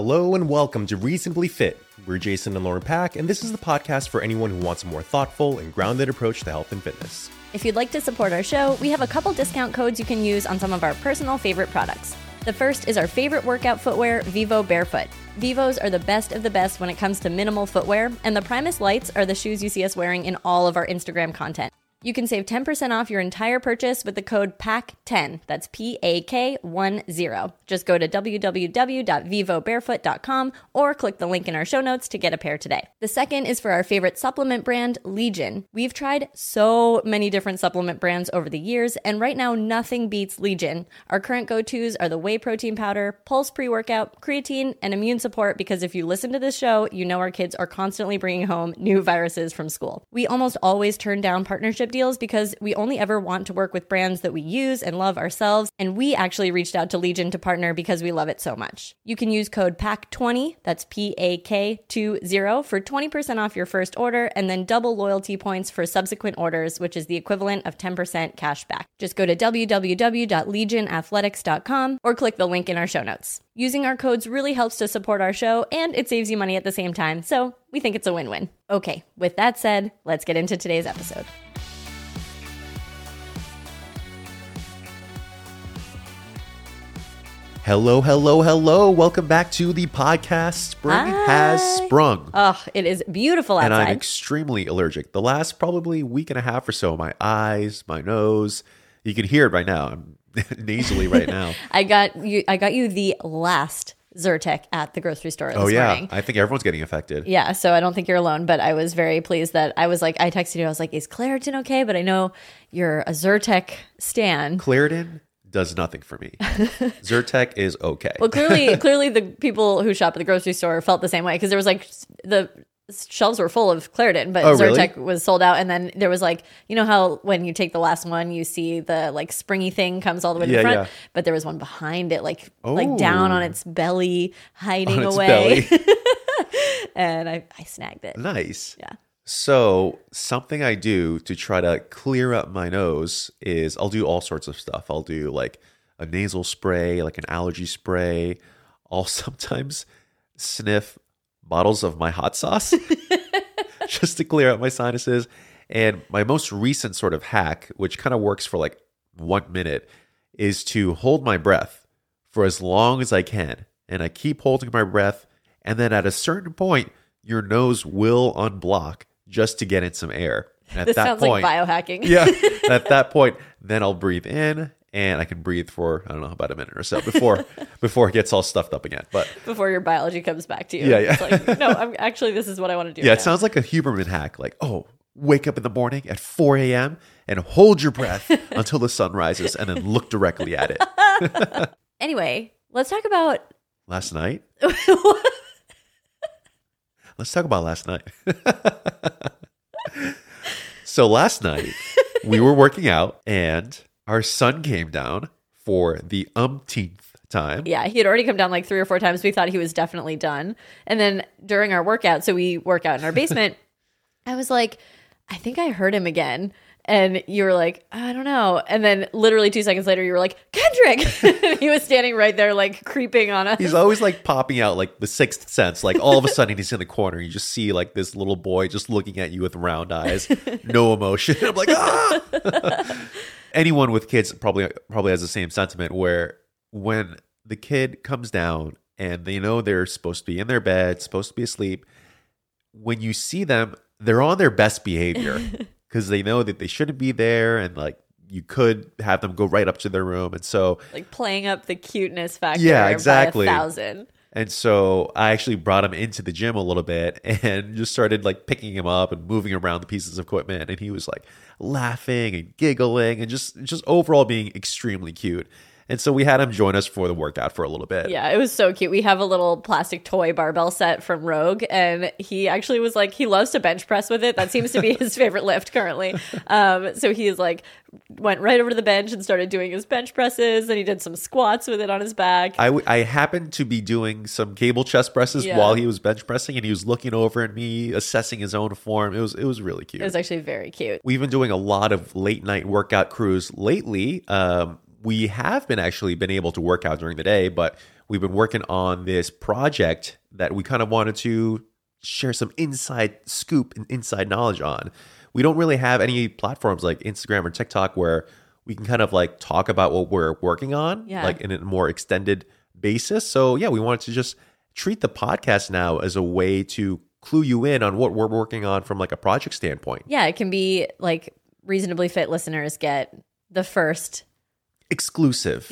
Hello and welcome to Reasonably Fit. We're Jason and Lauren Pack, and this is the podcast for anyone who wants a more thoughtful and grounded approach to health and fitness. If you'd like to support our show, we have a couple discount codes you can use on some of our personal favorite products. The first is our favorite workout footwear, Vivo Barefoot. Vivos are the best when it comes to minimal footwear, and the Primus Lights are the shoes you see us wearing in all of our Instagram content. You can save 10% off your entire purchase with the code PAK10. That's PAK10. Just go to www.vivobarefoot.com or click the link in our show notes to get a pair today. The second is for our favorite supplement brand, Legion. We've tried so many different supplement brands over the years, and right now nothing beats Legion. Our current go-tos are the whey protein powder, pulse pre-workout, creatine, and immune support, because if you listen to this show, you know our kids are constantly bringing home new viruses from school. We almost always turn down partnerships deals because we only ever want to work with brands that we use and love ourselves, and we actually reached out to Legion to partner because we love it so much. You can use code PAK20, that's PAK20, for 20% off your first order and then double loyalty points for subsequent orders, which is the equivalent of 10% cash back. Just go to www.legionathletics.com or click the link in our show notes. Using our codes really helps to support our show, and it saves you money at the same time, so we think it's a win-win. Okay, with that said, let's get into today's episode. Hello, hello, hello. Welcome back to the podcast. Spring has sprung. Oh, it is beautiful outside. And I'm extremely allergic. The last probably week and a half or so, my eyes, my nose, you can hear it right now. I'm nasally right now. I got you the last Zyrtec at the grocery store this morning. I think everyone's getting affected. Yeah, so I don't think you're alone, but I was very pleased that I texted you. I was like, is Claritin okay? But I know you're a Zyrtec stan. Claritin does nothing for me. Zyrtec is okay. Well, clearly the people who shop at the grocery store felt the same way, because there was like the shelves were full of Claritin, but Zyrtec was sold out. And then there was like, you know how when you take the last one, you see the like springy thing comes all the way to the front, but there was one behind it, like down on its belly, hiding away. And I snagged it. Nice. Yeah. So something I do to try to clear up my nose is I'll do all sorts of stuff. I'll do like a nasal spray, like an allergy spray. I'll sometimes sniff bottles of my hot sauce just to clear up my sinuses. And my most recent sort of hack, which kind of works for like 1 minute, is to hold my breath for as long as I can. And I keep holding my breath. And then at a certain point, your nose will unblock just to get in some air. And at this that sounds point, like biohacking. Yeah. At that point, then I'll breathe in, and I can breathe for, I don't know, about a minute or so before it gets all stuffed up again. But before your biology comes back to you. Yeah. It's like, no, I'm actually, this is what I want to do. Yeah, now. It sounds like a Huberman hack. Like, oh, wake up in the morning at 4 a.m. and hold your breath until the sun rises and then look directly at it. Anyway, let's talk about last night. So last night, we were working out and our son came down for the umpteenth time. Yeah, he had already come down like 3 or 4 times. We thought he was definitely done. And then during our workout, so we work out in our basement, I was like, I think I heard him again. And you were like, I don't know. And then literally 2 seconds later, you were like, Kendrick! He was standing right there, like, creeping on us. He's always, like, popping out, like, the sixth sense. Like, all of a sudden, he's in the corner. You just see, like, this little boy just looking at you with round eyes. No emotion. I'm like, ah! Anyone with kids probably has the same sentiment, where when the kid comes down and they know they're supposed to be in their bed, supposed to be asleep, when you see them, they're on their best behavior. Because they know that they shouldn't be there, and like you could have them go right up to their room, and so like playing up the cuteness factor. Yeah, exactly. By 1,000. And so I actually brought him into the gym a little bit and just started like picking him up and moving around the pieces of equipment, and he was like laughing and giggling and just overall being extremely cute. And so we had him join us for the workout for a little bit. Yeah, it was so cute. We have a little plastic toy barbell set from Rogue, and he actually was like, he loves to bench press with it. That seems to be his favorite lift currently. So he is like, went right over to the bench and started doing his bench presses, and he did some squats with it on his back. I happened to be doing some cable chest presses while he was bench pressing, and he was looking over at me, assessing his own form. It was really cute. It was actually very cute. We've been doing a lot of late night workout crews lately. we have been actually been able to work out during the day, but we've been working on this project that we kind of wanted to share some inside scoop and inside knowledge on. We don't really have any platforms like Instagram or TikTok where we can kind of like talk about what we're working on, like in a more extended basis. So yeah, we wanted to just treat the podcast now as a way to clue you in on what we're working on from like a project standpoint. Yeah, it can be like Reasonably Fit listeners get the first exclusive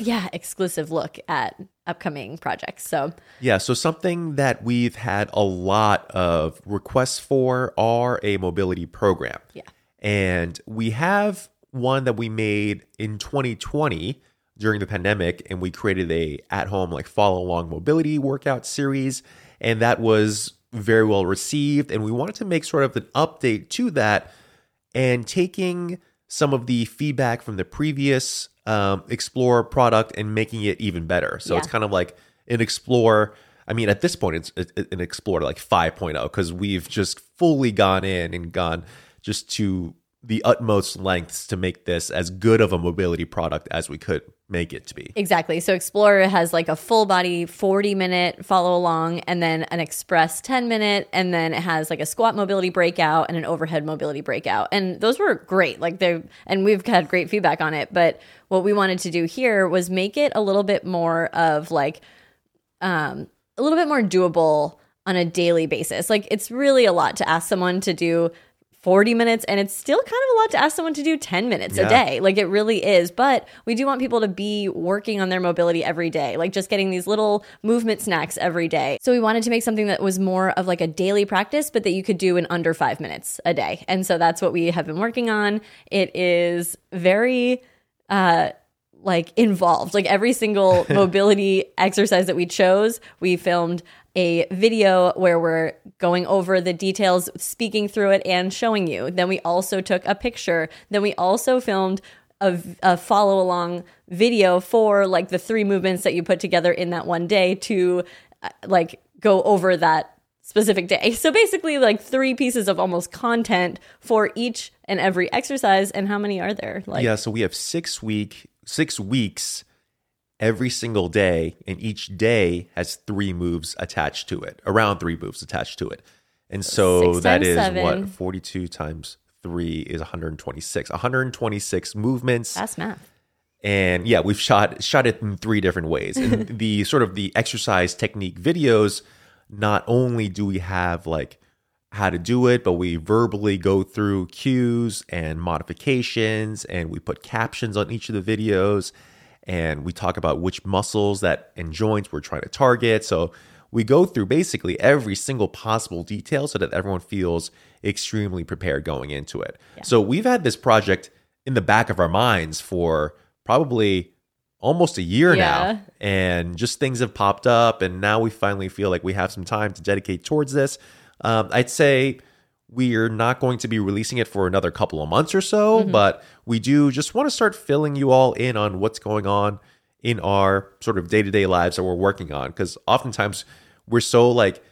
look at upcoming projects. So yeah, so something that we've had a lot of requests for are a mobility program. Yeah. And we have one that we made in 2020 during the pandemic, and we created a at-home like follow-along mobility workout series, and that was very well received. And we wanted to make sort of an update to that and taking some of the feedback from the previous Explore product and making it even better. So it's kind of like an Explore. I mean, at this point, it's an Explore like 5.0 because we've just fully gone in and gone just to the utmost lengths to make this as good of a mobility product as we could make it to be. Exactly. So Explore has like a full body 40-minute follow along, and then an Express 10-minute, and then it has like a squat mobility breakout and an overhead mobility breakout. And those were great. Like and we've had great feedback on it. But what we wanted to do here was make it a little bit more of like a little bit more doable on a daily basis. Like it's really a lot to ask someone to do 40 minutes, and it's still kind of a lot to ask someone to do 10 minutes a day. Like it really is. But we do want people to be working on their mobility every day, like just getting these little movement snacks every day. So we wanted to make something that was more of like a daily practice, but that you could do in under 5 minutes a day. And so that's what we have been working on. It is very like involved. Like every single mobility exercise that we chose, we filmed a video where we're going over the details, speaking through it and showing you. Then we also took a picture. Then we also filmed a follow along video for like the three movements that you put together in that one day to like go over that specific day. So basically like three pieces of almost content for each and every exercise. And how many are there? Like, yeah, so we have 6 weeks every single day, and each day has three moves attached to it, around three moves attached to it. And so that is seven. What? 42 times 3 is 126. 126 movements. That's math. And yeah, we've shot it in three different ways. And the sort of the exercise technique videos, not only do we have like how to do it, but we verbally go through cues and modifications, and we put captions on each of the videos. And we talk about which muscles and joints we're trying to target. So we go through basically every single possible detail so that everyone feels extremely prepared going into it. Yeah. So we've had this project in the back of our minds for probably almost a year now. And just things have popped up. And now we finally feel like we have some time to dedicate towards this. I'd say we're not going to be releasing it for another couple of months or so, but we do just want to start filling you all in on what's going on in our sort of day-to-day lives that we're working on. Because oftentimes we're so like,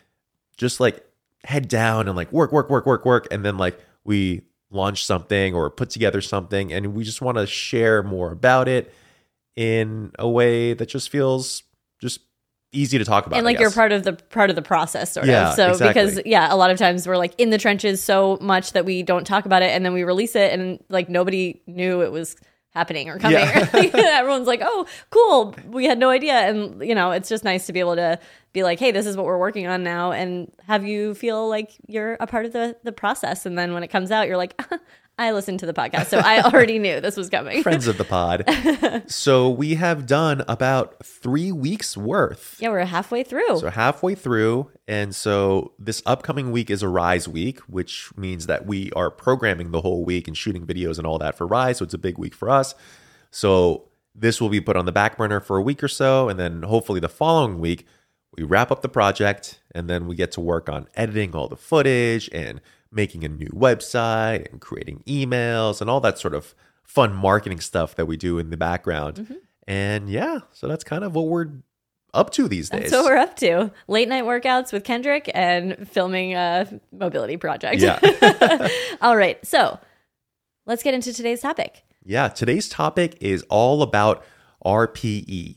just like head down and like work. And then like we launch something or put together something, and we just want to share more about it in a way that just feels just easy to talk about, and like you're part of the process, sort of. So exactly. Because a lot of times we're like in the trenches so much that we don't talk about it, and then we release it, and like nobody knew it was happening or coming. Yeah. Everyone's like, "Oh, cool, we had no idea," and it's just nice to be able to be like, "Hey, this is what we're working on now," and have you feel like you're a part of the process, and then when it comes out, you're like, I listened to the podcast, so I already knew this was coming. Friends of the pod. So we have done about 3 weeks worth. Yeah, we're halfway through. And so this upcoming week is a Rise week, which means that we are programming the whole week and shooting videos and all that for Rise. So it's a big week for us. So this will be put on the back burner for a week or so. And then hopefully the following week, we wrap up the project, and then we get to work on editing all the footage and making a new website and creating emails and all that sort of fun marketing stuff that we do in the background. And yeah, so that's kind of what we're up to these days. That's what we're up to. Late night workouts with Kendrick and filming a mobility project. Yeah. All right. So let's get into today's topic. Yeah. Today's topic is all about RPE.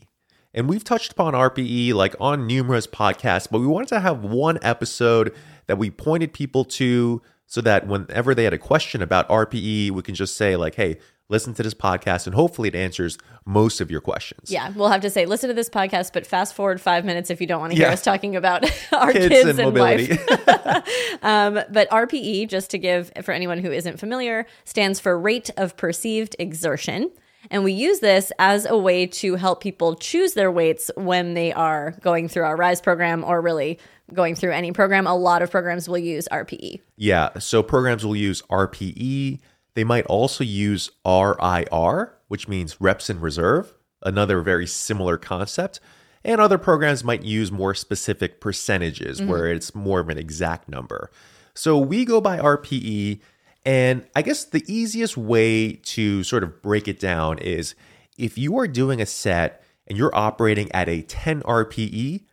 And we've touched upon RPE like on numerous podcasts, but we wanted to have one episode that we pointed people to so that whenever they had a question about RPE, we can just say like, hey, listen to this podcast and hopefully it answers most of your questions. Yeah, we'll have to say, listen to this podcast, but fast forward 5 minutes if you don't want to hear us talking about our kids and mobility. Life. But RPE, just to give, for anyone who isn't familiar, stands for Rate of Perceived Exertion. And we use this as a way to help people choose their weights when they are going through our Rise program or really going through any program. A lot of programs will use RPE. Yeah, so programs will use RPE. They might also use RIR, which means reps in reserve, another very similar concept. And other programs might use more specific percentages where it's more of an exact number. So we go by RPE. And I guess the easiest way to sort of break it down is if you are doing a set and you're operating at a 10 RPE,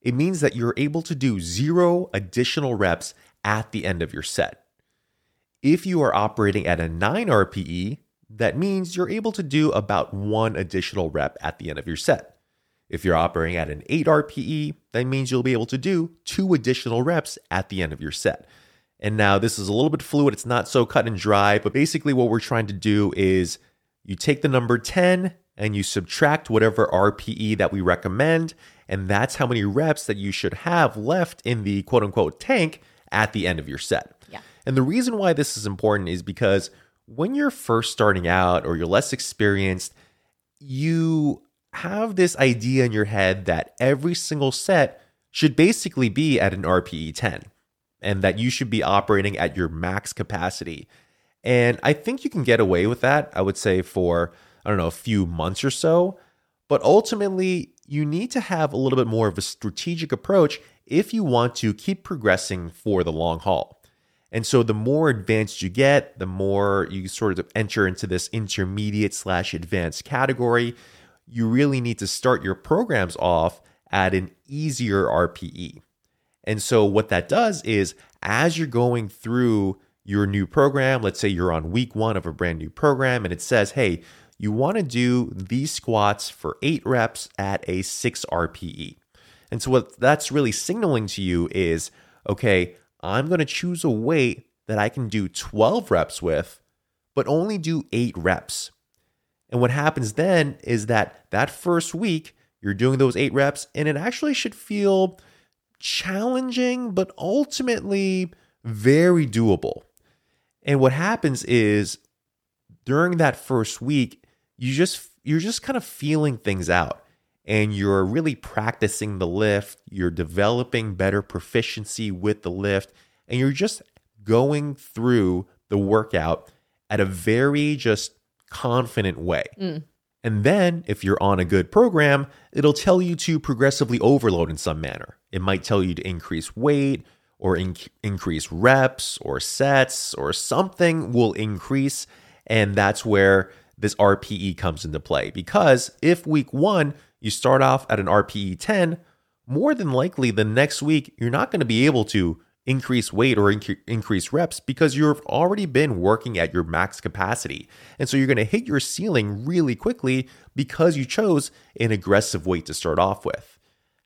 it means that you're able to do 0 additional reps at the end of your set. If you are operating at a 9 RPE, that means you're able to do about 1 additional rep at the end of your set. If you're operating at an 8 RPE, that means you'll be able to do 2 additional reps at the end of your set. And now this is a little bit fluid. It's not so cut and dry, but basically what we're trying to do is you take the number 10 and you subtract whatever RPE that we recommend, and that's how many reps that you should have left in the quote-unquote tank at the end of your set. Yeah. And the reason why this is important is because when you're first starting out or you're less experienced, you have this idea in your head that every single set should basically be at an RPE 10. And that you should be operating at your max capacity. And I think you can get away with that, I would say, for, I don't know, a few months or so. But ultimately, you need to have a little bit more of a strategic approach if you want to keep progressing for the long haul. And so the more advanced you get, the more you sort of enter into this intermediate/advanced category, you really need to start your programs off at an easier RPE. And so what that does is as you're going through your new program, let's say you're on week 1 of a brand new program and it says, hey, you want to do these squats for 8 reps at a 6 RPE. And so what that's really signaling to you is, okay, I'm going to choose a weight that I can do 12 reps with, but only do 8 reps. And what happens then is that first week, you're doing those 8 reps and it actually should feel challenging, but ultimately very doable. And what happens is during that first week, you're just kind of feeling things out and you're really practicing the lift, you're developing better proficiency with the lift, and you're just going through the workout at a very just confident way. And then if you're on a good program, it'll tell you to progressively overload in some manner. It might tell you to increase weight or increase reps or sets or something will increase. And that's where this RPE comes into play. Because if week 1, you start off at an RPE 10, more than likely the next week, you're not going to be able to increase weight or increase reps because you've already been working at your max capacity. And so you're going to hit your ceiling really quickly because you chose an aggressive weight to start off with.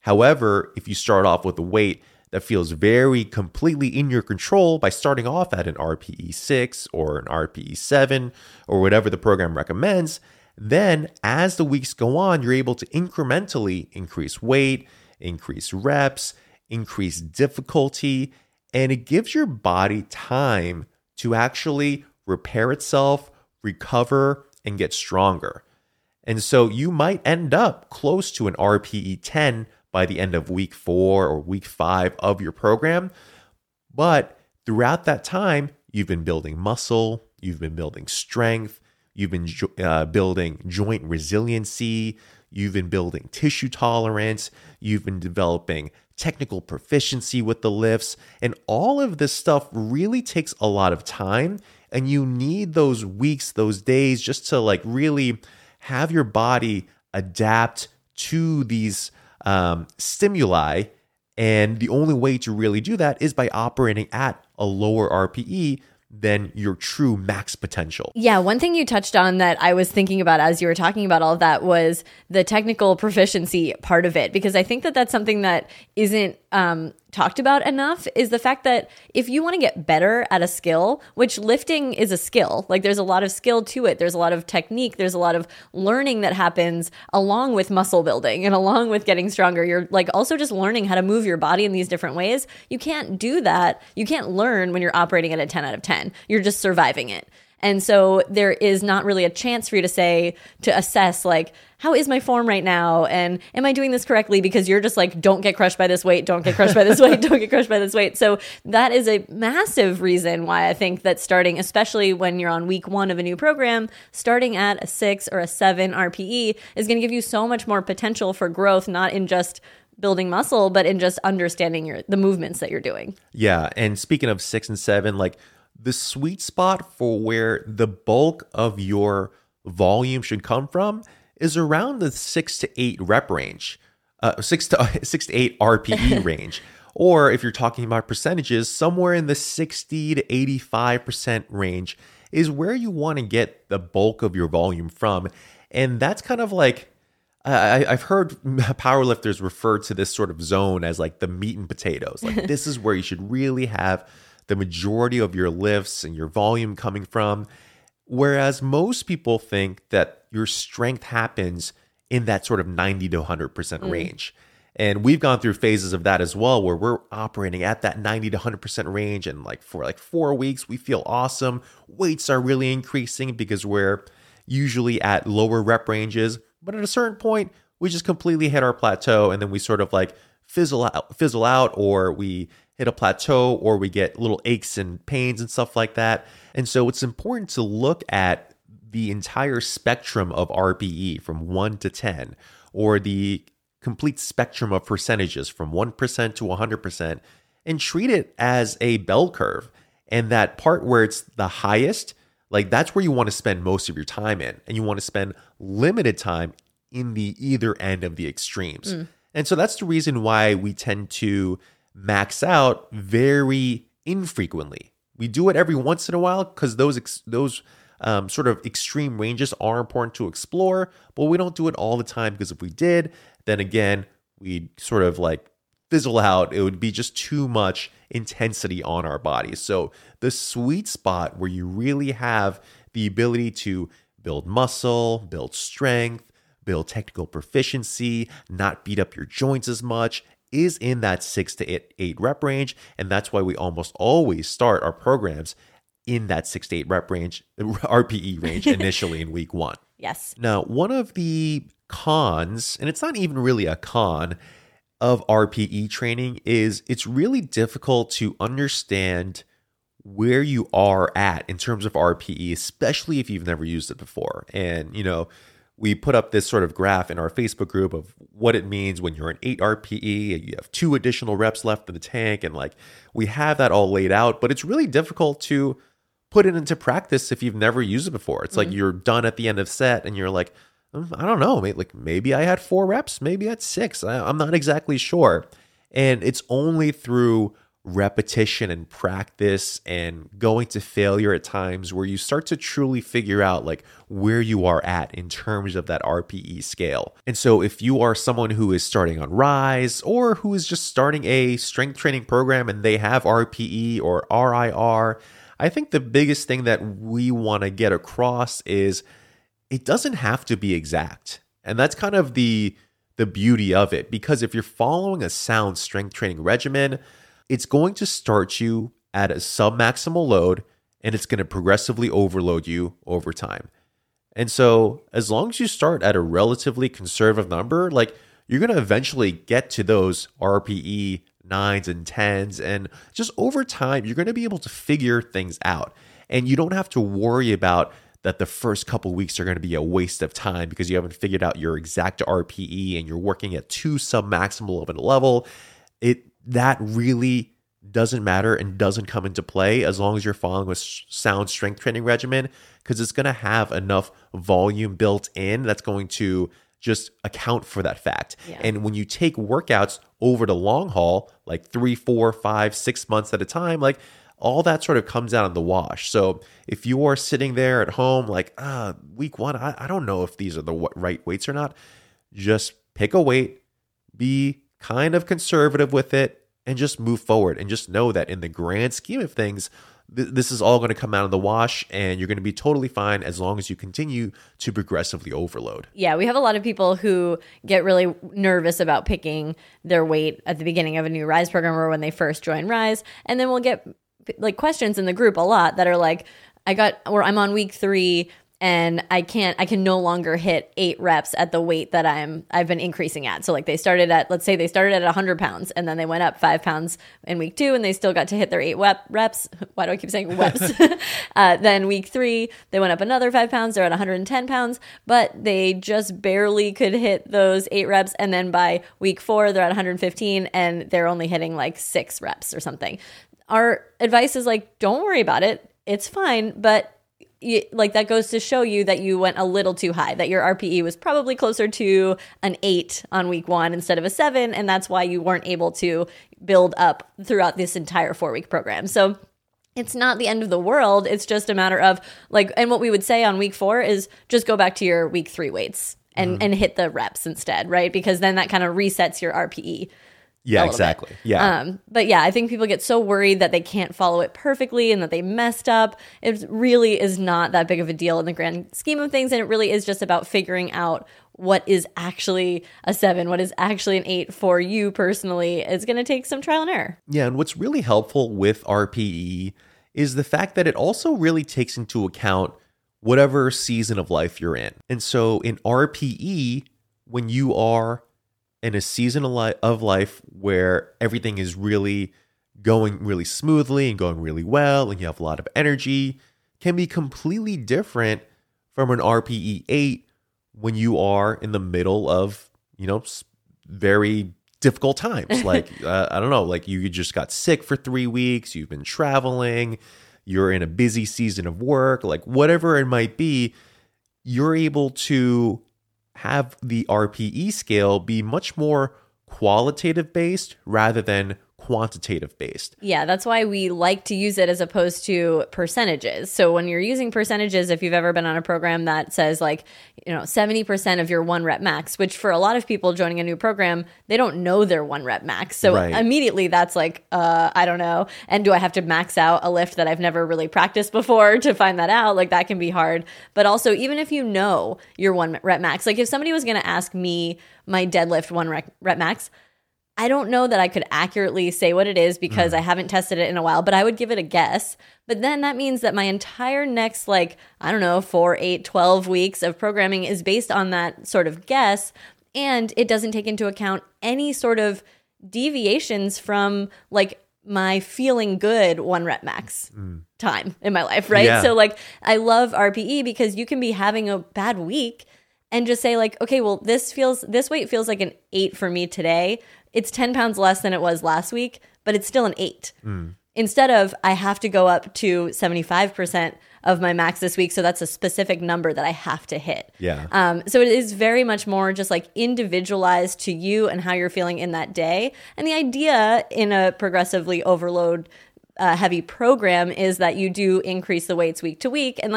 However, if you start off with a weight that feels very completely in your control by starting off at an RPE 6 or an RPE 7 or whatever the program recommends, then as the weeks go on, you're able to incrementally increase weight, increase reps, increase difficulty, and it gives your body time to actually repair itself, recover, and get stronger. And so you might end up close to an RPE 10 by the end of week 4 or week 5 of your program. But throughout that time, you've been building muscle, you've been building strength, you've been building joint resiliency, you've been building tissue tolerance, you've been developing technical proficiency with the lifts, and all of this stuff really takes a lot of time, and you need those weeks, those days, just to like really have your body adapt to these stimuli. And the only way to really do that is by operating at a lower RPE than your true max potential. Yeah, one thing you touched on that I was thinking about as you were talking about all of that was the technical proficiency part of it, because I think that that's something that isn't talked about enough, is the fact that if you want to get better at a skill, which lifting is a skill, like there's a lot of skill to it, there's a lot of technique, there's a lot of learning that happens along with muscle building and along with getting stronger. You're like also just learning how to move your body in these different ways. You can't do that. You can't learn when you're operating at a 10 out of 10. You're just surviving it. And so there is not really a chance for you to say, to assess like, how is my form right now? And am I doing this correctly? Because you're just like, don't get crushed by this weight. Don't get crushed by this weight. Don't get crushed by this weight. So that is a massive reason why I think that starting, especially when you're on week one of a new program, starting at a 6 or a 7 RPE is going to give you so much more potential for growth, not in just building muscle, but in just understanding the movements that you're doing. Yeah. And speaking of 6 and 7, like, the sweet spot for where the bulk of your volume should come from is around the 6 to 8 rep range, 6 to 8 RPE range. Or if you're talking about percentages, somewhere in the 60 to 85% range is where you want to get the bulk of your volume from. And that's kind of like, I've heard powerlifters refer to this sort of zone as like the meat and potatoes. Like this is where you should really have the majority of your lifts and your volume coming from, whereas most people think that your strength happens in that sort of 90 to 100% range. And we've gone through phases of that as well, where we're operating at that 90 to 100% range, and like for like 4 weeks, we feel awesome. Weights are really increasing because we're usually at lower rep ranges, but at a certain point, we just completely hit our plateau, and then we sort of like fizzle out, or we hit a plateau, or we get little aches and pains and stuff like that. And so it's important to look at the entire spectrum of RPE from 1 to 10, or the complete spectrum of percentages from 1% to 100%, and treat it as a bell curve. And that part where it's the highest, like that's where you want to spend most of your time in, and you want to spend limited time in the either end of the extremes. And so that's the reason why we tend to max out very infrequently. We do it every once in a while because those sort of extreme ranges are important to explore, but we don't do it all the time, because if we did, then again, we'd sort of like fizzle out. It would be just too much intensity on our bodies. So the sweet spot where you really have the ability to build muscle, build strength, build technical proficiency, not beat up your joints as much, is in that 6 to 8 rep range. And that's why we almost always start our programs in that 6 to 8 rep range, RPE range initially in week one. Yes. Now, one of the cons, and it's not even really a con of RPE training, is it's really difficult to understand where you are at in terms of RPE, especially if you've never used it before. And, you know, we put up this sort of graph in our Facebook group of what it means when you're an 8 RPE and you have 2 additional reps left in the tank. And like, we have that all laid out, but it's really difficult to put it into practice if you've never used it before. It's like you're done at the end of set and you're like, I don't know, like maybe I had 4 reps, maybe I had 6. I'm not exactly sure. And it's only through repetition and practice and going to failure at times where you start to truly figure out like where you are at in terms of that RPE scale. And so if you are someone who is starting on Rise, or who is just starting a strength training program and they have RPE or RIR, I think the biggest thing that we want to get across is it doesn't have to be exact. And that's kind of the beauty of it, because if you're following a sound strength training regimen, it's going to start you at a sub-maximal load, and it's going to progressively overload you over time. And so as long as you start at a relatively conservative number, like you're going to eventually get to those RPE 9s and 10s. And just over time, you're going to be able to figure things out. And you don't have to worry about that the first couple weeks are going to be a waste of time because you haven't figured out your exact RPE and you're working at 2 sub-maximal of a level. That really doesn't matter and doesn't come into play as long as you're following a sound strength training regimen, because it's going to have enough volume built in that's going to just account for that fact. Yeah. And when you take workouts over the long haul, like 3, 4, 5, 6 months at a time, like all that sort of comes out in the wash. So if you are sitting there at home like, week one, I don't know if these are the right weights or not, just pick a weight, be kind of conservative with it, and just move forward. And just know that in the grand scheme of things, this is all going to come out of the wash, and you're going to be totally fine as long as you continue to progressively overload. Yeah, we have a lot of people who get really nervous about picking their weight at the beginning of a new Rise program or when they first join Rise. And then we'll get like questions in the group a lot that are like, I'm on week 3 and I can no longer hit 8 reps at the weight that I've been increasing at. So like let's say they started at 100 pounds and then they went up 5 pounds in week 2 and they still got to hit their 8 reps. Why do I keep saying reps? Then week 3, they went up another 5 pounds. They're at 110 pounds, but they just barely could hit those 8 reps. And then by week 4, they're at 115 and they're only hitting like 6 reps or something. Our advice is like, don't worry about it. It's fine, but that goes to show you that you went a little too high, that your RPE was probably closer to an 8 on week 1 instead of a 7, and that's why you weren't able to build up throughout this entire 4-week program. So it's not the end of the world. It's just a matter of like, and what we would say on week 4 is just go back to your week 3 weights and hit the reps instead, right? Because then that kind of resets your RPE. Yeah, exactly. Yeah. But yeah, I think people get so worried that they can't follow it perfectly and that they messed up. It really is not that big of a deal in the grand scheme of things. And it really is just about figuring out what is actually a 7, what is actually an 8 for you personally. It's going to take some trial and error. Yeah. And what's really helpful with RPE is the fact that it also really takes into account whatever season of life you're in. And so in RPE, when you are in a season of life where everything is really going really smoothly and going really well and you have a lot of energy, can be completely different from an RPE 8 when you are in the middle of, very difficult times. Like, you just got sick for 3 weeks, you've been traveling, you're in a busy season of work, like whatever it might be, you're able to have the RPE scale be much more qualitative based rather than quantitative based. Yeah, that's why we like to use it as opposed to percentages. So when you're using percentages, if you've ever been on a program that says 70% of your 1 rep max, which for a lot of people joining a new program, they don't know their 1 rep max. So Immediately that's like, I don't know. And do I have to max out a lift that I've never really practiced before to find that out? Like that can be hard. But also even if you know your 1 rep max, like if somebody was going to ask me my deadlift 1 rep max, I don't know that I could accurately say what it is because I haven't tested it in a while, but I would give it a guess. But then that means that my entire next 4, 8, 12 weeks of programming is based on that sort of guess, and it doesn't take into account any sort of deviations from my feeling good 1 rep max time in my life, right? Yeah. So I love RPE because you can be having a bad week and just say okay, well, this weight feels like an 8 for me today. It's 10 pounds less than it was last week, but it's still an 8. Instead of I have to go up to 75% of my max this week, so that's a specific number that I have to hit. Yeah. So it is very much more just individualized to you and how you're feeling in that day. And the idea in a progressively overload heavy program is that you do increase the weights week to week, and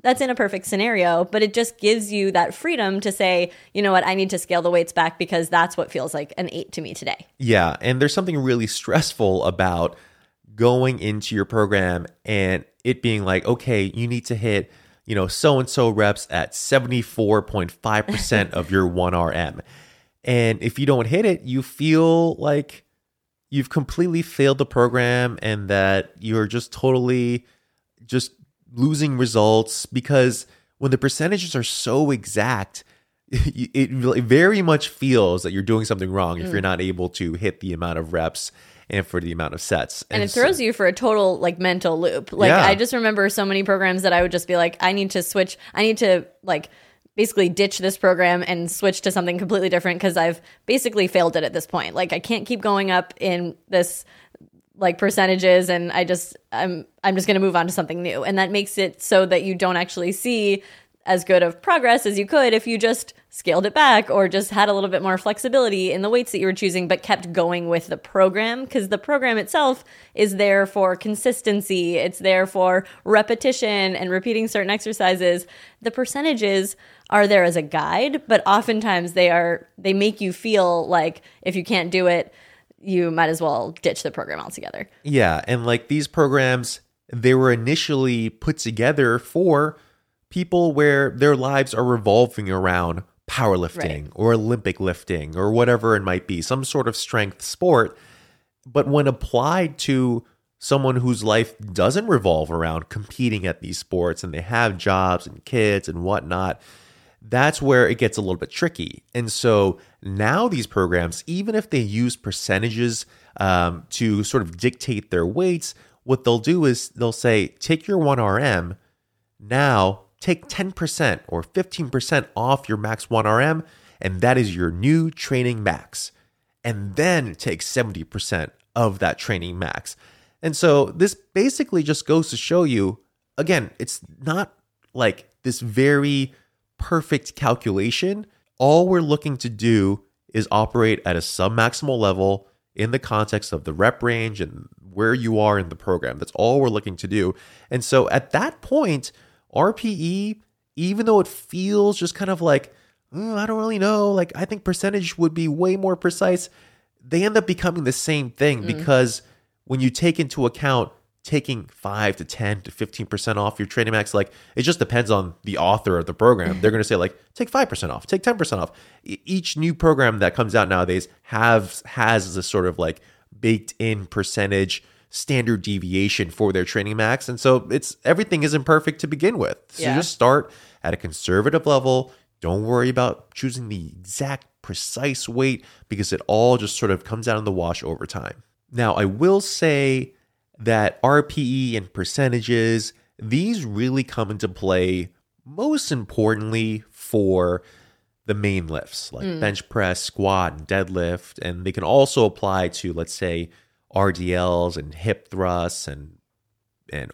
that's in a perfect scenario, but it just gives you that freedom to say, you know what, I need to scale the weights back because that's what feels like an 8 to me today. Yeah, and there's something really stressful about going into your program and it being okay, you need to hit, so-and-so reps at 74.5% of your 1RM. And if you don't hit it, you feel like you've completely failed the program and that you're just totally just losing results, because when the percentages are so exact, it very much feels that you're doing something wrong if you're not able to hit the amount of reps and for the amount of sets. And it throws you for a total mental loop. I just remember so many programs that I would just be I need to switch. I need to basically ditch this program and switch to something completely different because I've basically failed it at this point. I can't keep going up in this percentages, and I'm just going to move on to something new. And that makes it so that you don't actually see as good of progress as you could if you just scaled it back or just had a little bit more flexibility in the weights that you were choosing, but kept going with the program, because the program itself is there for consistency. It's there for repetition and repeating certain exercises. The percentages are there as a guide, but oftentimes they make you feel like if you can't do it, you might as well ditch the program altogether. Yeah, and like these programs, they were initially put together for people where their lives are revolving around powerlifting, right, or Olympic lifting or whatever it might be, some sort of strength sport. But when applied to someone whose life doesn't revolve around competing at these sports and they have jobs and kids and whatnot, that's where it gets a little bit tricky. And so now these programs, even if they use percentages to sort of dictate their weights, what they'll do is they'll say, take your 1RM, now take 10% or 15% off your max 1RM, and that is your new training max. And then take 70% of that training max. And so this basically just goes to show you, again, it's not like this very perfect calculation. All we're looking to do is operate at a submaximal level in the context of the rep range and where you are in the program. That's all we're looking to do. And so at that point, RPE, even though it feels just kind of like, I don't really know, like I think percentage would be way more precise, they end up becoming the same thing, because when you take into account taking 5 to 10 to 15% off your training max, like it just depends on the author of the program. They're going to say like, take 5% off, take 10% off. Each new program that comes out nowadays has this sort of like baked in percentage standard deviation for their training max. And so everything isn't perfect to begin with. So just start at a conservative level. Don't worry about choosing the exact precise weight, because it all just sort of comes out in the wash over time. Now, I will say that RPE and percentages, these really come into play most importantly for the main lifts, like bench press, squat, and deadlift. And they can also apply to, let's say, RDLs and hip thrusts and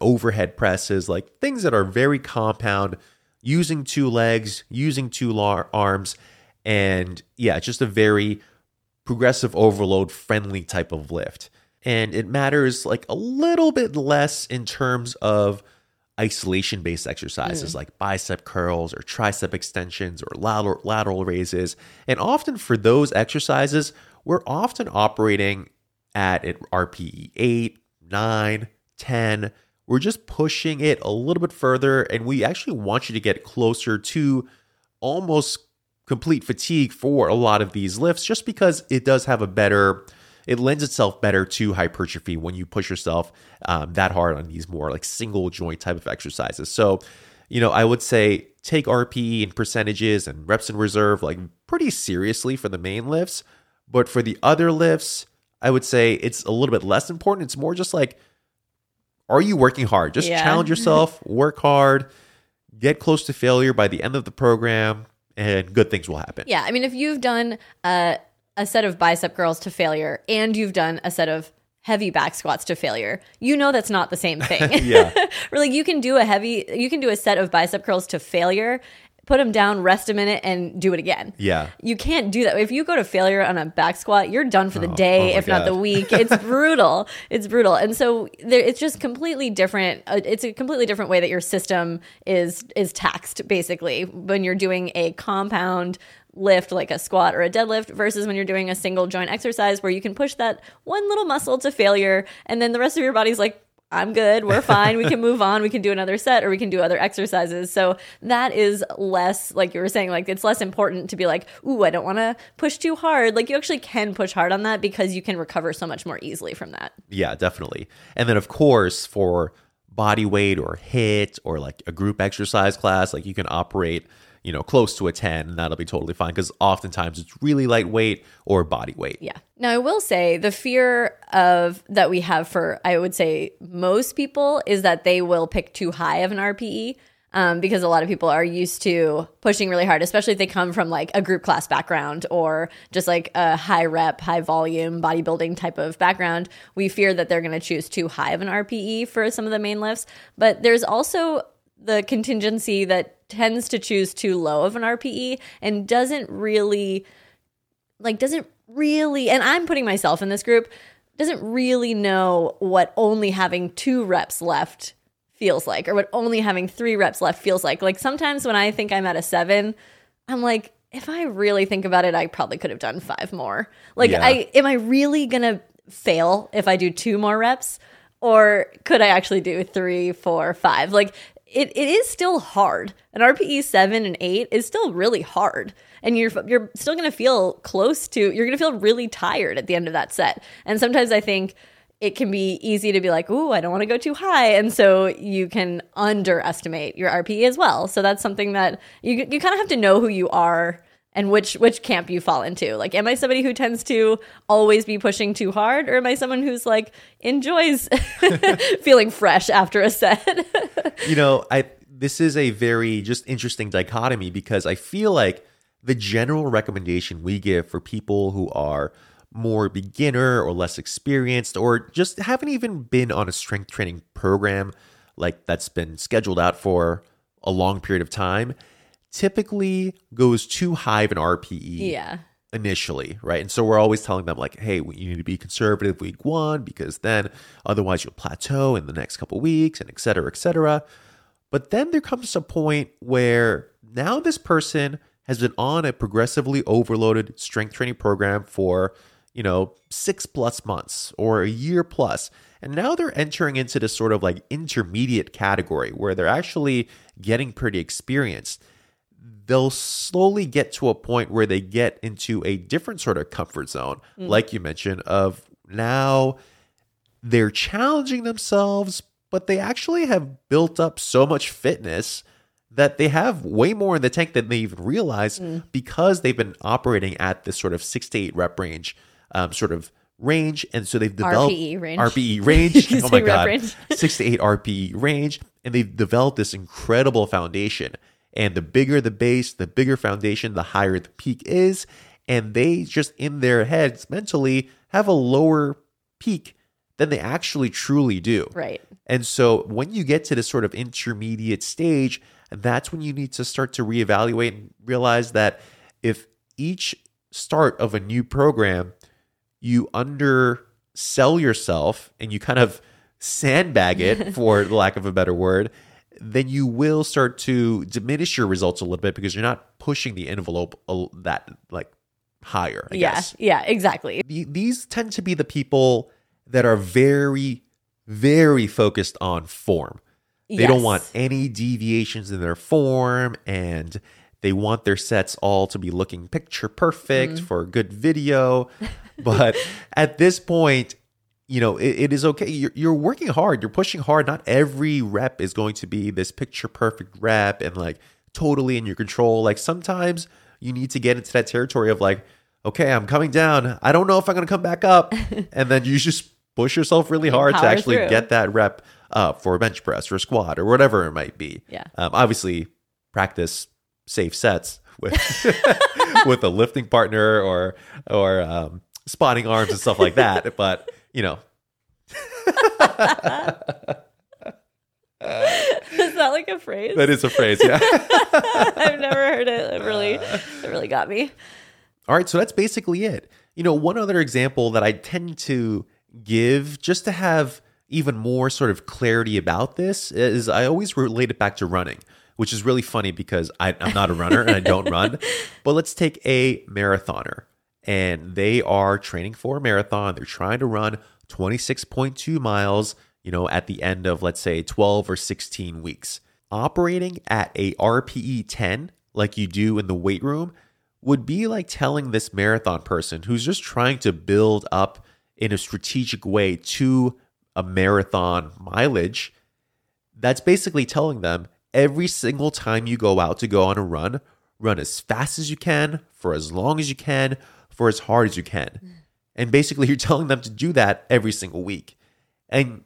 overhead presses, like things that are very compound, using two legs, using two arms. And yeah, it's just a very progressive overload friendly type of lift. And it matters like a little bit less in terms of isolation-based exercises like bicep curls or tricep extensions or lateral raises. And often for those exercises, we're often operating at RPE 8, 9, 10. We're just pushing it a little bit further, and we actually want you to get closer to almost complete fatigue for a lot of these lifts, just because it does have a better... It lends itself better to hypertrophy when you push yourself that hard on these more like single joint type of exercises. So, you know, I would say take RPE and percentages and reps in reserve like pretty seriously for the main lifts. But for the other lifts, I would say it's a little bit less important. It's more just like, are you working hard? Just challenge yourself, work hard, get close to failure by the end of the program, and good things will happen. Yeah, I mean, if you've done... a set of bicep curls to failure and you've done a set of heavy back squats to failure, you know that's not the same thing. Yeah. Really, you can do a set of bicep curls to failure, put them down, rest a minute, and do it again. Yeah. You can't do that. If you go to failure on a back squat, you're done for the day, not the week. It's brutal. It's brutal. And so it's just completely different. It's a completely different way that your system is taxed, basically, when you're doing a compound lift like a squat or a deadlift versus when you're doing a single joint exercise where you can push that one little muscle to failure and then the rest of your body's like, I'm good, we're fine, we can move on, we can do another set or we can do other exercises. So that is less, like you were saying, like it's less important to be like, ooh, I don't want to push too hard. Like you actually can push hard on that because you can recover so much more easily from that. Yeah, definitely. And then of course for body weight or HIIT or like a group exercise class, like you can operate, you know, close to a 10, and that'll be totally fine because oftentimes it's really lightweight or body weight. Yeah. Now, I will say the fear that we have for, I would say, most people is that they will pick too high of an RPE because a lot of people are used to pushing really hard, especially if they come from like a group class background or just like a high rep, high volume bodybuilding type of background. We fear that they're going to choose too high of an RPE for some of the main lifts. But there's also the contingency that tends to choose too low of an RPE and doesn't really, and I'm putting myself in this group, doesn't really know what only having 2 reps left feels like, or what only having 3 reps left feels like. Like sometimes when I think I'm at a 7, I'm like, if I really think about it, I probably could have done 5 more. Like, yeah. Am I really going to fail if I do 2 more reps? Or could I actually do 3, 4, 5? Like, it is still hard. An RPE 7 and 8 is still really hard. And you're still going to feel close to, you're going to feel really tired at the end of that set. And sometimes I think it can be easy to be like, ooh, I don't want to go too high. And so you can underestimate your RPE as well. So that's something that you kind of have to know who you are and which camp you fall into. Like, am I somebody who tends to always be pushing too hard? Or am I someone who's like, enjoys feeling fresh after a set? You know, this is a very just interesting dichotomy, because I feel like the general recommendation we give for people who are more beginner or less experienced, or just haven't even been on a strength training program like that's been scheduled out for a long period of time, typically goes too high of an RPE initially, right? And so we're always telling them like, hey, you need to be conservative week 1, because then otherwise you'll plateau in the next couple weeks, and et cetera, et cetera. But then there comes a point where now this person has been on a progressively overloaded strength training program for, 6+ months or a year plus. And now they're entering into this sort of like intermediate category where they're actually getting pretty experienced. They'll slowly get to a point where they get into a different sort of comfort zone, like you mentioned, of now they're challenging themselves, but they actually have built up so much fitness that they have way more in the tank than they even realize, because they've been operating at this sort of 6 to 8 rep range, and so they've developed RPE range. Oh my god, 6 to 8 RPE range, and they've developed this incredible foundation. And the bigger the base, the bigger foundation, the higher the peak is. And they just in their heads mentally have a lower peak than they actually truly do. Right. And so when you get to this sort of intermediate stage, that's when you need to start to reevaluate and realize that if each start of a new program, you undersell yourself and you kind of sandbag it, for lack of a better word, then you will start to diminish your results a little bit, because you're not pushing the envelope that like higher, I guess. Yeah, exactly. These tend to be the people that are very, very focused on form. They don't want any deviations in their form, and they want their sets all to be looking picture perfect for good video. But at this point, it is okay. You're working hard. You're pushing hard. Not every rep is going to be this picture perfect rep and like totally in your control. Like sometimes you need to get into that territory of like, okay, I'm coming down. I don't know if I'm going to come back up. And then you just push yourself really hard to actually get that rep up for a bench press or a squat or whatever it might be. Yeah. Obviously, practice safe sets with with a lifting partner or spotting arms and stuff like that. But Is that like a phrase? That is a phrase, yeah. I've never heard it. It really got me. All right, so that's basically it. One other example that I tend to give just to have even more sort of clarity about this is I always relate it back to running, which is really funny because I'm not a runner and I don't run. But let's take a marathoner. And they are training for a marathon. They're trying to run 26.2 miles, at the end of, let's say, 12 or 16 weeks. Operating at a RPE 10, like you do in the weight room, would be like telling this marathon person who's just trying to build up in a strategic way to a marathon mileage, that's basically telling them every single time you go out to go on a run as fast as you can, for as long as you can, for as hard as you can. And basically, you're telling them to do that every single week. And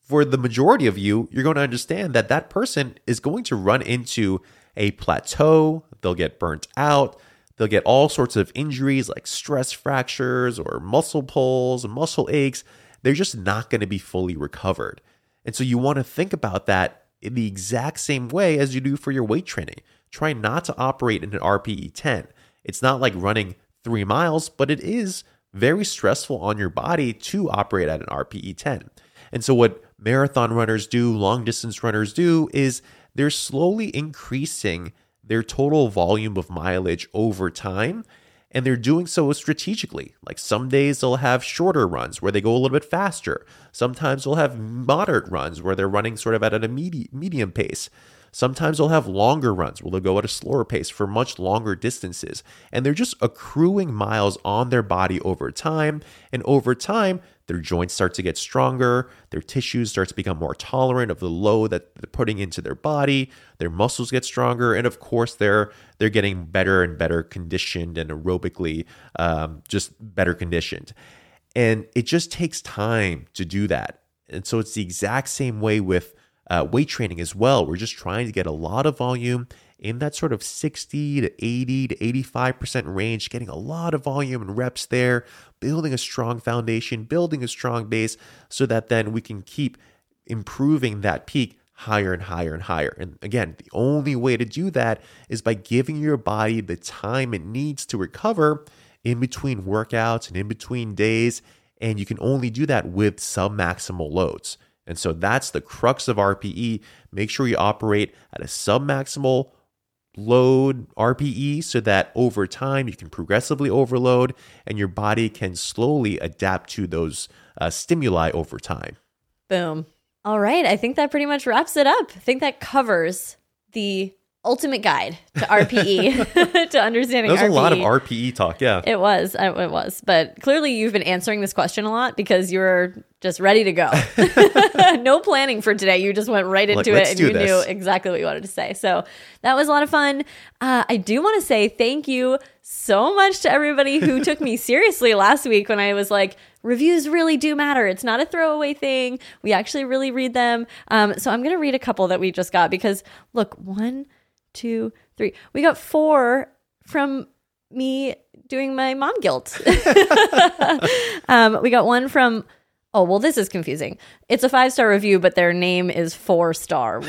for the majority of you, you're going to understand that that person is going to run into a plateau. They'll get burnt out. They'll get all sorts of injuries like stress fractures or muscle pulls and muscle aches. They're just not going to be fully recovered. And so you want to think about that in the exact same way as you do for your weight training. Try not to operate in an RPE 10. It's not like running 3 miles, but it is very stressful on your body to operate at an RPE 10. And so what marathon runners do, long distance runners do, is they're slowly increasing their total volume of mileage over time. And they're doing so strategically. Like some days they'll have shorter runs where they go a little bit faster. Sometimes they'll have moderate runs where they're running sort of at a medium pace. Sometimes they'll have longer runs where they'll go at a slower pace for much longer distances. And they're just accruing miles on their body over time. And over time, their joints start to get stronger. Their tissues start to become more tolerant of the load that they're putting into their body. Their muscles get stronger. And of course, they're getting better and better conditioned and aerobically just better conditioned. And it just takes time to do that. And so it's the exact same way with weight training as well. We're just trying to get a lot of volume in that sort of 60 to 80 to 85% range, getting a lot of volume and reps there, building a strong foundation, building a strong base so that then we can keep improving that peak higher and higher and higher. And again, the only way to do that is by giving your body the time it needs to recover in between workouts and in between days. And you can only do that with submaximal loads. And so that's the crux of RPE. Make sure you operate at a submaximal load RPE so that over time you can progressively overload and your body can slowly adapt to those stimuli over time. Boom. All right. I think that pretty much wraps it up. I think that covers the ultimate guide to RPE, to understanding RPE. There was a lot of RPE talk, yeah. It was. But clearly you've been answering this question a lot because you were just ready to go. No planning for today. You just went right into it and you knew exactly what you wanted to say. So that was a lot of fun. I do want to say thank you so much to everybody who took me seriously last week when I was like, reviews really do matter. It's not a throwaway thing. We actually really read them. So I'm going to read a couple that we just got because look, 1, 2, 3. We got 4 from me doing my mom guilt. We got one from, oh, well, this is confusing. It's a 5-star review, but their name is 4-star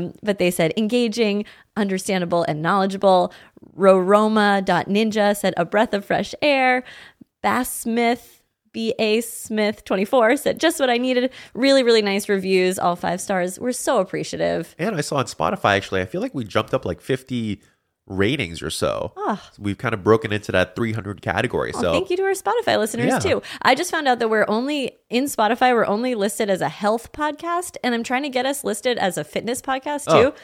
1. But they said engaging, understandable, and knowledgeable. Roroma.ninja said a breath of fresh air. Bass Smith. B.A. Smith 24 said just what I needed. Really, really nice reviews. All 5 stars. We're so appreciative. And I saw on Spotify, actually, I feel like we jumped up like 50 ratings or so. Oh. So we've kind of broken into that 300 category. Oh, so thank you to our Spotify listeners too. I just found out that we're only in Spotify. We're only listed as a health podcast, and I'm trying to get us listed as a fitness podcast too.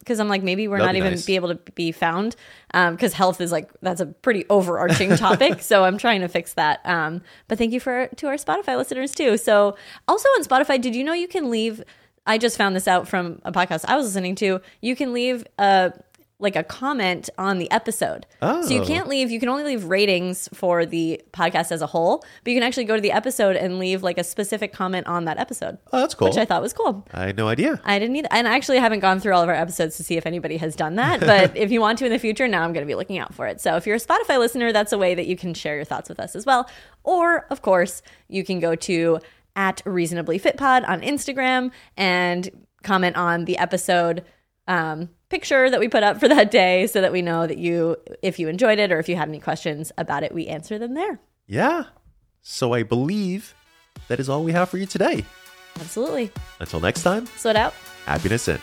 Because I'm like, maybe we're That'd not even be able to be found. Because health is like, that's a pretty overarching topic. So I'm trying to fix that. But thank you to our Spotify listeners too. So also on Spotify, did you know you can leave? I just found this out from a podcast I was listening to. You can leave a comment on the episode. Oh. So you can only leave ratings for the podcast as a whole, but you can actually go to the episode and leave like a specific comment on that episode. Oh, that's cool. Which I thought was cool. I had no idea. I didn't either. And I actually haven't gone through all of our episodes to see if anybody has done that, but if you want to in the future, now I'm going to be looking out for it. So if you're a Spotify listener, that's a way that you can share your thoughts with us as well. Or of course you can go to @ReasonablyFitPod on Instagram and comment on the episode picture that we put up for that day so that we know that if you enjoyed it or if you had any questions about it, we answer them there. Yeah. So I believe that is all we have for you today. Absolutely. Until next time. Sweat out. Happiness in.